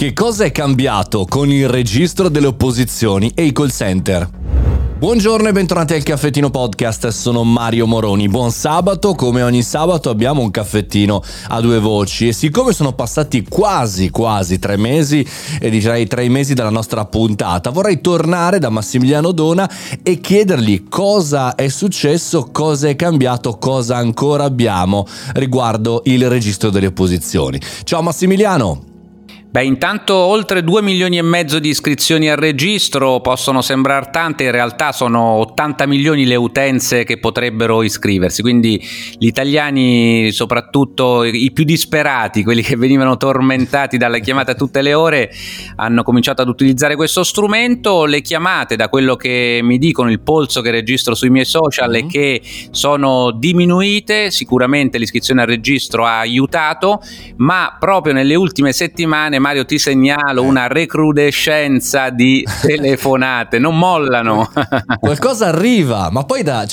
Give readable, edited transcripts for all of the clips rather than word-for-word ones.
Che cosa è cambiato con il registro delle opposizioni e i call center? Buongiorno e bentornati al Caffettino Podcast, sono Mario Moroni. Buon sabato, come ogni sabato abbiamo un caffettino a due voci e siccome sono passati quasi 3 mesi, e direi 3 mesi dalla nostra puntata, vorrei tornare da Massimiliano Dona e chiedergli cosa è successo, cosa è cambiato, cosa ancora abbiamo riguardo il registro delle opposizioni. Ciao Massimiliano! Beh, intanto oltre 2 milioni e mezzo di iscrizioni al registro possono sembrare tante, in realtà sono 80 milioni le utenze che potrebbero iscriversi, quindi gli italiani, soprattutto i più disperati, quelli che venivano tormentati dalle chiamate a tutte le ore, hanno cominciato ad utilizzare questo strumento. Le chiamate, da quello che mi dicono, il polso che registro sui miei social è che sono diminuite, sicuramente l'iscrizione al registro ha aiutato, ma proprio nelle ultime settimane, Mario, ti segnalo una recrudescenza di telefonate, non mollano. Qualcosa arriva, ma poi da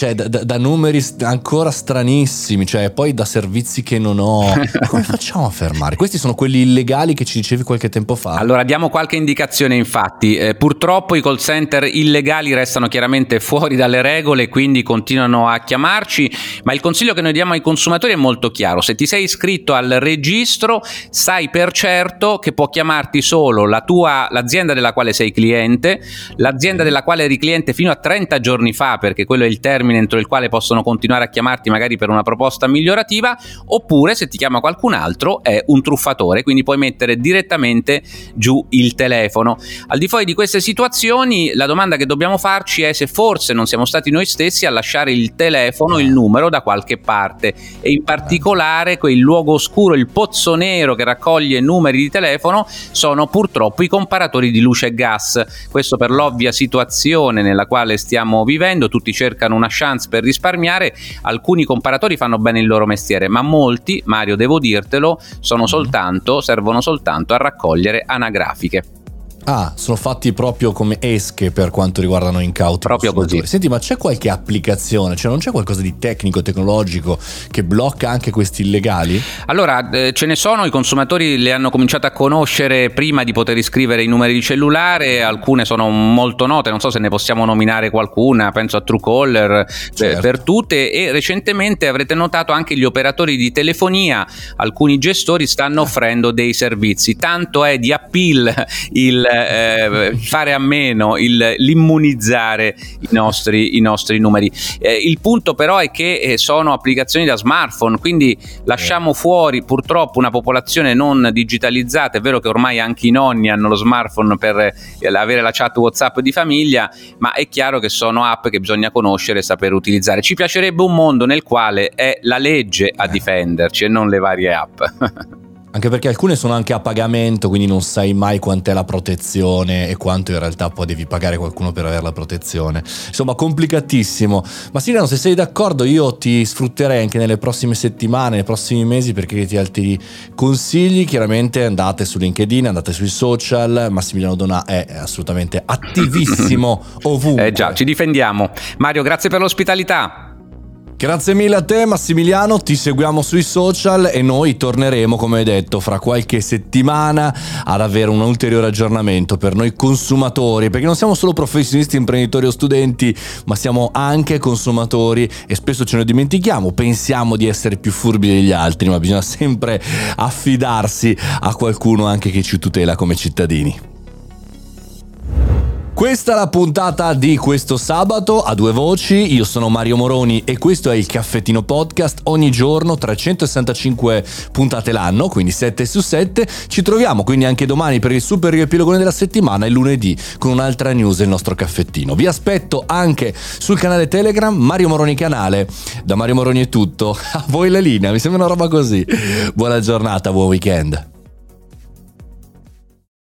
numeri ancora stranissimi, cioè poi da servizi che non ho. Come facciamo a fermare? Questi sono quelli illegali che ci dicevi qualche tempo fa. Allora, diamo qualche indicazione, infatti. Purtroppo i call center illegali restano chiaramente fuori dalle regole, quindi continuano a chiamarci, ma il consiglio che noi diamo ai consumatori è molto chiaro. Se ti sei iscritto al registro, sai per certo che può chiamarti solo l'azienda della quale sei cliente, l'azienda della quale eri cliente fino a 30 giorni fa, perché quello è il termine entro il quale possono continuare a chiamarti magari per una proposta migliorativa, oppure se ti chiama qualcun altro è un truffatore, quindi puoi mettere direttamente giù il telefono. Al di fuori di queste situazioni, la domanda che dobbiamo farci è se forse non siamo stati noi stessi a lasciare il telefono, il numero, da qualche parte, e in particolare quel luogo oscuro, il pozzo nero che raccoglie numeri di telefono, sono purtroppo i comparatori di luce e gas. Questo per l'ovvia situazione nella quale stiamo vivendo, tutti cercano una chance per risparmiare, alcuni comparatori fanno bene il loro mestiere, ma molti, Mario, devo dirtelo, servono soltanto a raccogliere anagrafiche. Ah, sono fatti proprio come esche per quanto riguardano incauti. Proprio così. Senti, ma c'è qualche applicazione? Cioè, non c'è qualcosa di tecnico, tecnologico che blocca anche questi illegali? Allora, ce ne sono, i consumatori le hanno cominciato a conoscere prima di poter iscrivere i numeri di cellulare, alcune sono molto note, non so se ne possiamo nominare qualcuna, penso a Truecaller, certo, per tutte, e recentemente avrete notato anche gli operatori di telefonia, alcuni gestori stanno offrendo dei servizi, tanto è di appeal il fare a meno, l'immunizzare i nostri numeri. Il punto però è che sono applicazioni da smartphone, quindi lasciamo fuori purtroppo una popolazione non digitalizzata. È vero che ormai anche i nonni hanno lo smartphone per avere la chat WhatsApp di famiglia, ma è chiaro che sono app che bisogna conoscere e saper utilizzare. Ci piacerebbe un mondo nel quale è la legge a difenderci e non le varie app. Anche perché alcune sono anche a pagamento, quindi non sai mai quant'è la protezione e quanto in realtà poi devi pagare qualcuno per avere la protezione. Insomma, complicatissimo. Ma Silvano, se sei d'accordo, io ti sfrutterei anche nelle prossime settimane, nei prossimi mesi, perché ti altri consigli. Chiaramente andate su LinkedIn, andate sui social. Massimiliano Dona è assolutamente attivissimo ovunque. Già, ci difendiamo. Mario, grazie per l'ospitalità. Grazie mille a te Massimiliano, ti seguiamo sui social e noi torneremo, come detto, fra qualche settimana ad avere un ulteriore aggiornamento per noi consumatori, perché non siamo solo professionisti, imprenditori o studenti, ma siamo anche consumatori e spesso ce ne dimentichiamo, pensiamo di essere più furbi degli altri, ma bisogna sempre affidarsi a qualcuno anche che ci tutela come cittadini. Questa è la puntata di questo sabato a due voci, io sono Mario Moroni e questo è il Caffettino Podcast, ogni giorno 365 puntate l'anno, quindi 7/7, ci troviamo quindi anche domani per il super riepilogone della settimana e lunedì con un'altra news e il nostro caffettino. Vi aspetto anche sul canale Telegram, Mario Moroni Canale, da Mario Moroni è tutto, a voi la linea, mi sembra una roba così. Buona giornata, buon weekend.